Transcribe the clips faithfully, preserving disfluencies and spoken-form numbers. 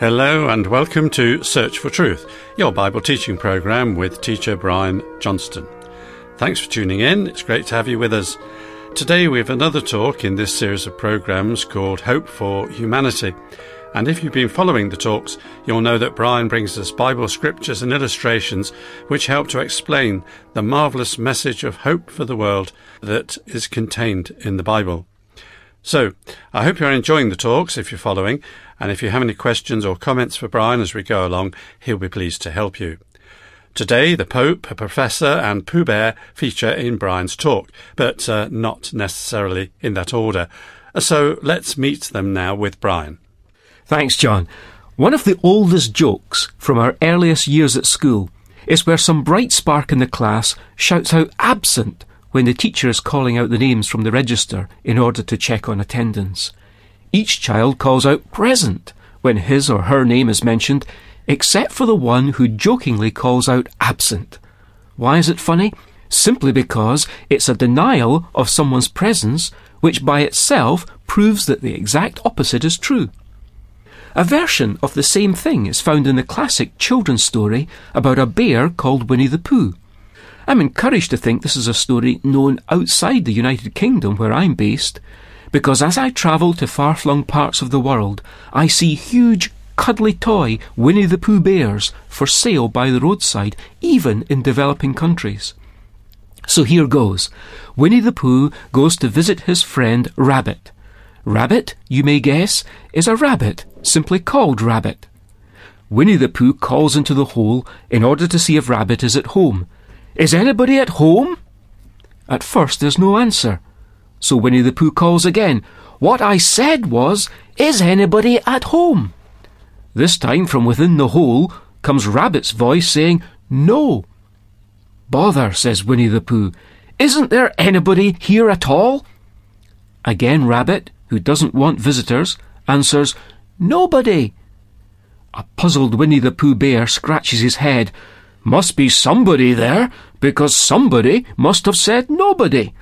Hello and welcome to Search for Truth, your Bible teaching programme with teacher Brian Johnston. Thanks for tuning in, it's great to have you with us. Today we have another talk in this series of programmes called Hope for Humanity. And if you've been following the talks, you'll know that Brian brings us Bible scriptures and illustrations which help to explain the marvellous message of hope for the world that is contained in the Bible. So, I hope you're enjoying the talks if you're following, and if you have any questions or comments for Brian as we go along, he'll be pleased to help you. Today, the Pope, a professor and Pooh Bear feature in Brian's talk, but uh, not necessarily in that order. So, let's meet them now with Brian. Thanks, John. One of the oldest jokes from our earliest years at school is where some bright spark in the class shouts out "absent" when the teacher is calling out the names from the register in order to check on attendance. Each child calls out "present" when his or her name is mentioned, except for the one who jokingly calls out "absent." Why is it funny? Simply because it's a denial of someone's presence, which by itself proves that the exact opposite is true. A version of the same thing is found in the classic children's story about a bear called Winnie the Pooh. I'm encouraged to think this is a story known outside the United Kingdom where I'm based, because as I travel to far-flung parts of the world, I see huge, cuddly toy Winnie the Pooh bears for sale by the roadside, even in developing countries. So here goes. Winnie the Pooh goes to visit his friend Rabbit. Rabbit, you may guess, is a rabbit, simply called Rabbit. Winnie the Pooh calls into the hole in order to see if Rabbit is at home. "Is anybody at home?" At first there's no answer. So Winnie the Pooh calls again. "What I said was, is anybody at home?" This time from within the hole comes Rabbit's voice saying, "No." "Bother," says Winnie the Pooh. "Isn't there anybody here at all?" Again Rabbit, who doesn't want visitors, answers, "Nobody." A puzzled Winnie the Pooh bear scratches his head. "Must be somebody there, because somebody must have said nobody."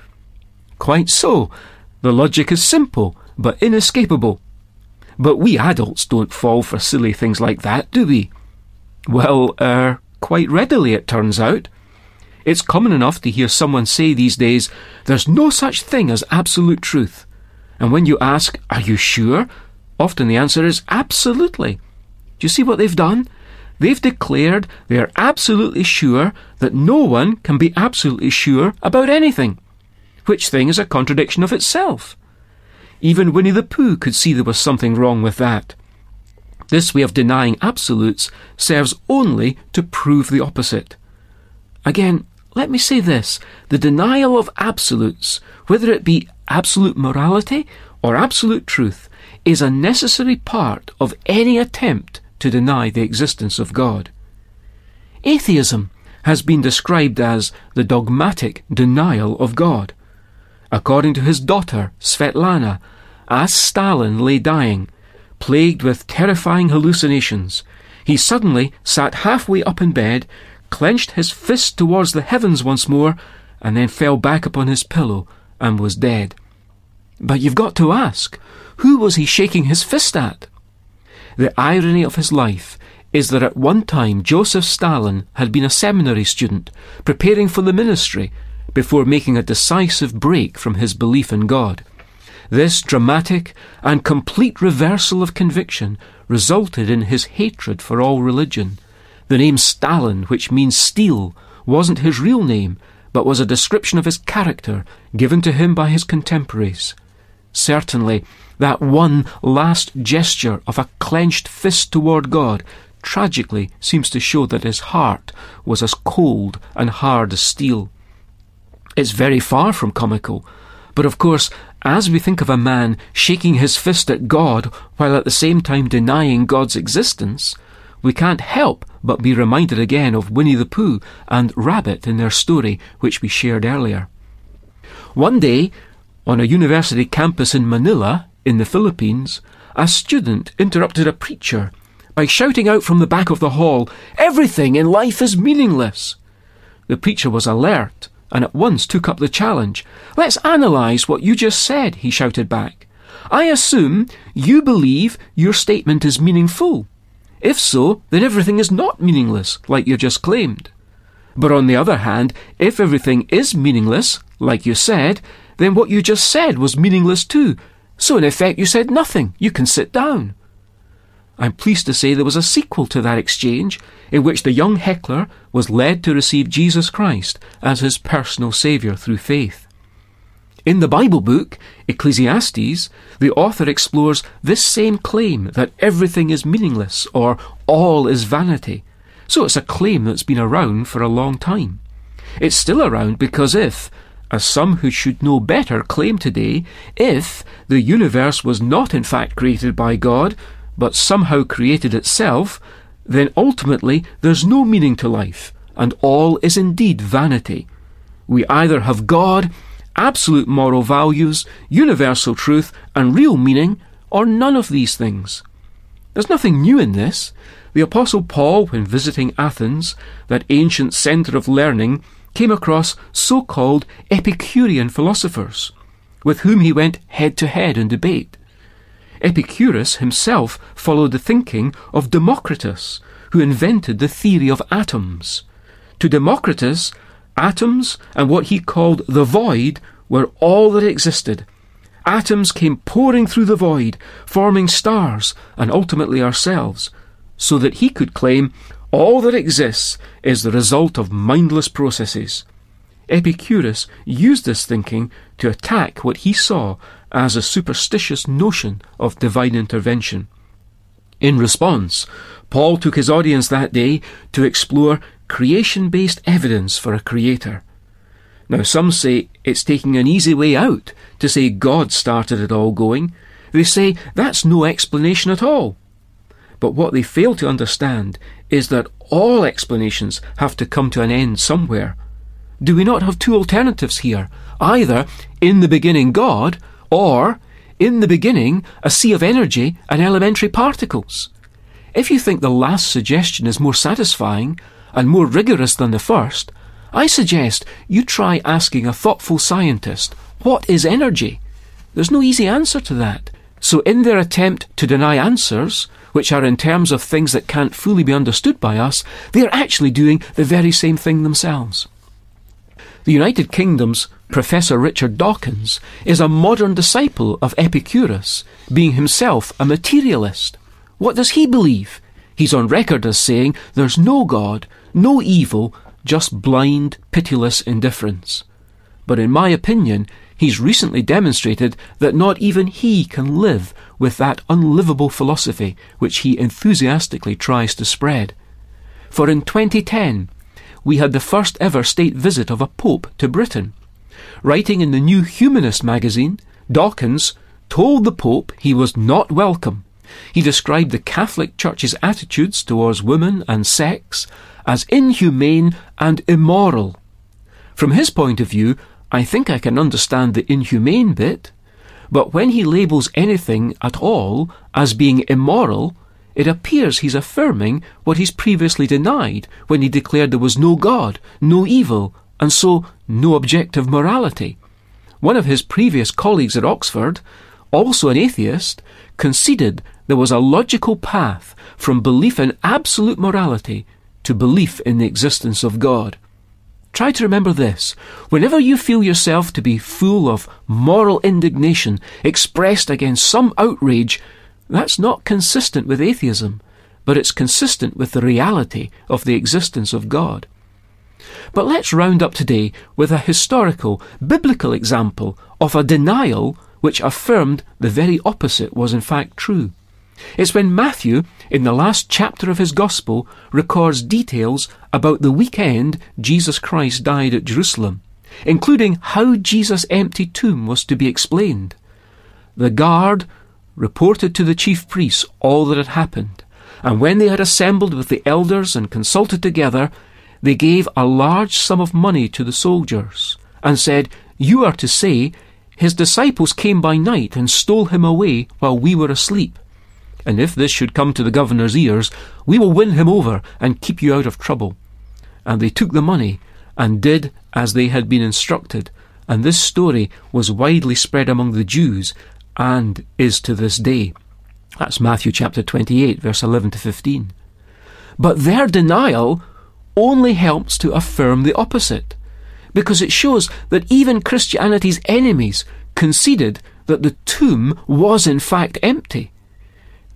Quite so. The logic is simple, but inescapable. But we adults don't fall for silly things like that, do we? Well, er, quite readily, it turns out. It's common enough to hear someone say these days, "There's no such thing as absolute truth." And when you ask, "Are you sure?" often the answer is, "Absolutely." Do you see what they've done? They've declared they are absolutely sure that no one can be absolutely sure about anything, which thing is a contradiction of itself. Even Winnie the Pooh could see there was something wrong with that. This way of denying absolutes serves only to prove the opposite. Again, let me say this. The denial of absolutes, whether it be absolute morality or absolute truth, is a necessary part of any attempt to deny the existence of God. Atheism has been described as the dogmatic denial of God. According to his daughter, Svetlana, as Stalin lay dying, plagued with terrifying hallucinations, he suddenly sat halfway up in bed, clenched his fist towards the heavens once more, and then fell back upon his pillow and was dead. But you've got to ask, who was he shaking his fist at? The irony of his life is that at one time Joseph Stalin had been a seminary student, preparing for the ministry, before making a decisive break from his belief in God. This dramatic and complete reversal of conviction resulted in his hatred for all religion. The name Stalin, which means steel, wasn't his real name, but was a description of his character given to him by his contemporaries. Certainly, that one last gesture of a clenched fist toward God tragically seems to show that his heart was as cold and hard as steel. It's very far from comical, but of course, as we think of a man shaking his fist at God while at the same time denying God's existence, we can't help but be reminded again of Winnie the Pooh and Rabbit in their story, which we shared earlier. One day, on a university campus in Manila, in the Philippines, a student interrupted a preacher by shouting out from the back of the hall, "Everything in life is meaningless." The preacher was alert and at once took up the challenge. "Let's analyse what you just said," he shouted back. "I assume you believe your statement is meaningful. If so, then everything is not meaningless, like you just claimed. But on the other hand, if everything is meaningless, like you said, then what you just said was meaningless too. So in effect you said nothing. You can sit down. I'm pleased to say there was a sequel to that exchange, in which the young heckler was led to receive Jesus Christ as his personal Saviour through faith. In the Bible book, Ecclesiastes, the author explores this same claim that everything is meaningless or all is vanity. So it's a claim that's been around for a long time. It's still around because if, as some who should know better claim today, if the universe was not in fact created by God, but somehow created itself, then ultimately there's no meaning to life, and all is indeed vanity. We either have God, absolute moral values, universal truth, and real meaning, or none of these things. There's nothing new in this. The Apostle Paul, when visiting Athens, that ancient centre of learning, came across so-called Epicurean philosophers, with whom he went head-to-head in debate. Epicurus himself followed the thinking of Democritus, who invented the theory of atoms. To Democritus, atoms and what he called the void were all that existed. Atoms came pouring through the void, forming stars and ultimately ourselves, so that he could claim all that exists is the result of mindless processes. Epicurus used this thinking to attack what he saw as a superstitious notion of divine intervention. In response, Paul took his audience that day to explore creation-based evidence for a creator. Now, some say it's taking an easy way out to say God started it all going. They say that's no explanation at all. But what they fail to understand is that all explanations have to come to an end somewhere. Do we not have two alternatives here? Either, in the beginning God, or, in the beginning, a sea of energy and elementary particles. If you think the last suggestion is more satisfying and more rigorous than the first, I suggest you try asking a thoughtful scientist, what is energy? There's no easy answer to that. So in their attempt to deny answers, which are in terms of things that can't fully be understood by us, they are actually doing the very same thing themselves. The United Kingdom's Professor Richard Dawkins is a modern disciple of Epicurus, being himself a materialist. What does he believe? He's on record as saying there's no God, no evil, just blind, pitiless indifference. But in my opinion, he's recently demonstrated that not even he can live with that unlivable philosophy which he enthusiastically tries to spread. For in twenty ten, we had the first ever state visit of a pope to Britain. Writing in the New Humanist magazine, Dawkins told the pope he was not welcome. He described the Catholic Church's attitudes towards women and sex as inhumane and immoral. From his point of view, I think I can understand the inhumane bit, but when he labels anything at all as being immoral, it appears he's affirming what he's previously denied when he declared there was no God, no evil, and so no objective morality. One of his previous colleagues at Oxford, also an atheist, conceded there was a logical path from belief in absolute morality to belief in the existence of God. Try to remember this. Whenever you feel yourself to be full of moral indignation expressed against some outrage, that's not consistent with atheism, but it's consistent with the reality of the existence of God. But let's round up today with a historical, biblical example of a denial which affirmed the very opposite was in fact true. It's when Matthew, in the last chapter of his Gospel, records details about the weekend Jesus Christ died at Jerusalem, including how Jesus' empty tomb was to be explained. The guard reported to the chief priests all that had happened, and when they had assembled with the elders and consulted together, they gave a large sum of money to the soldiers, and said, "You are to say, his disciples came by night and stole him away while we were asleep. And if this should come to the governor's ears, we will win him over and keep you out of trouble." And they took the money and did as they had been instructed, and this story was widely spread among the Jews, and is to this day. That's Matthew chapter twenty-eight, verse eleven to fifteen. But their denial only helps to affirm the opposite, because it shows that even Christianity's enemies conceded that the tomb was in fact empty.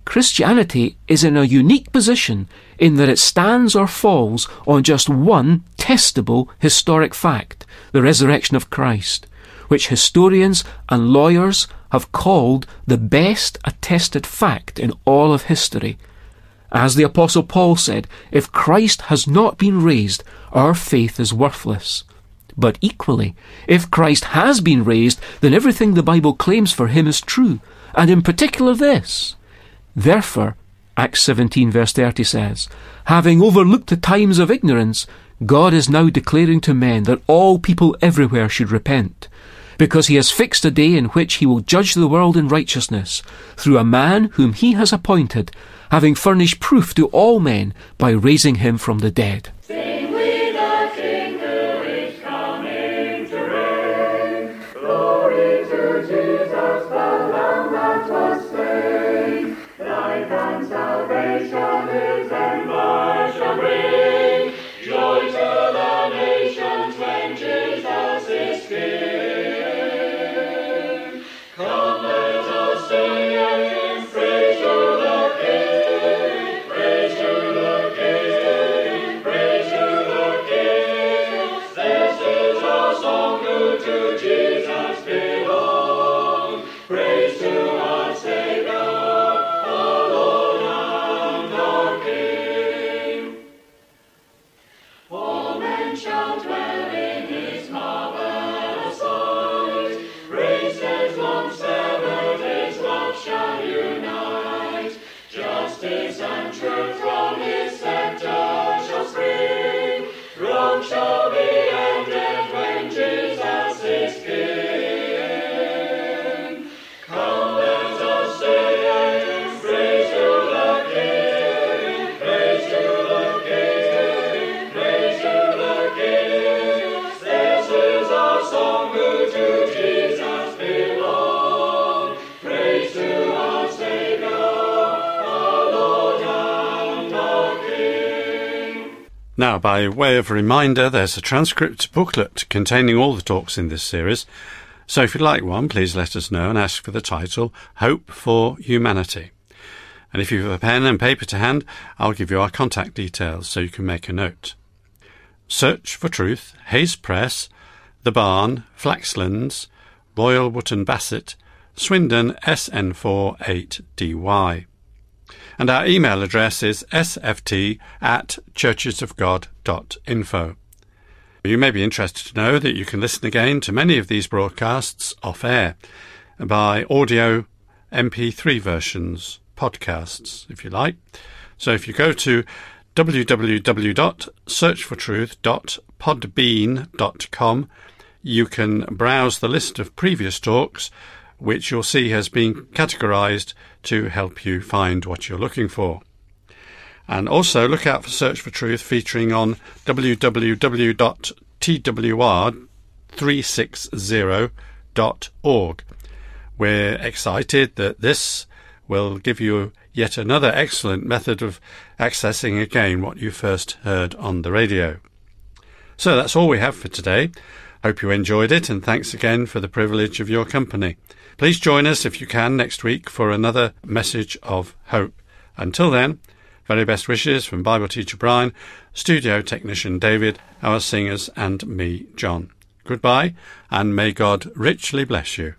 Christianity is in a unique position in that it stands or falls on just one testable historic fact, the resurrection of Christ, which historians and lawyers have called the best attested fact in all of history. As the Apostle Paul said, if Christ has not been raised, our faith is worthless. But equally, if Christ has been raised, then everything the Bible claims for him is true, and in particular this. Therefore, Acts seventeen verse thirty says, having overlooked the times of ignorance, God is now declaring to men that all people everywhere should repent, because he has fixed a day in which he will judge the world in righteousness, through a man whom he has appointed, having furnished proof to all men by raising him from the dead. Sing we the King who is coming to reign. Glory to Jesus, the Lamb that was slain. Life and salvation is and I shall bring. Joy to the nations when Jesus is King. Now, by way of reminder, there's a transcript booklet containing all the talks in this series, so if you'd like one, please let us know and ask for the title, Hope for Humanity. And if you have a pen and paper to hand, I'll give you our contact details so you can make a note. Search for Truth, Hayes Press, The Barn, Flaxlands, Boyle, Wootten Bassett, Swindon, S N four eight D Y. And our email address is s f t at churches of god dot info. You may be interested to know that you can listen again to many of these broadcasts off-air by audio, M P three versions, podcasts, if you like. So if you go to w w w dot search for truth dot podbean dot com, you can browse the list of previous talks, which you'll see has been categorised to help you find what you're looking for. And also look out for Search for Truth featuring on w w w dot t w r three six zero dot org. We're excited that this will give you yet another excellent method of accessing again what you first heard on the radio. So that's all we have for today. Hope you enjoyed it, and thanks again for the privilege of your company. Please join us if you can next week for another message of hope. Until then, very best wishes from Bible teacher Brian, studio technician David, our singers, and me, John. Goodbye, and may God richly bless you.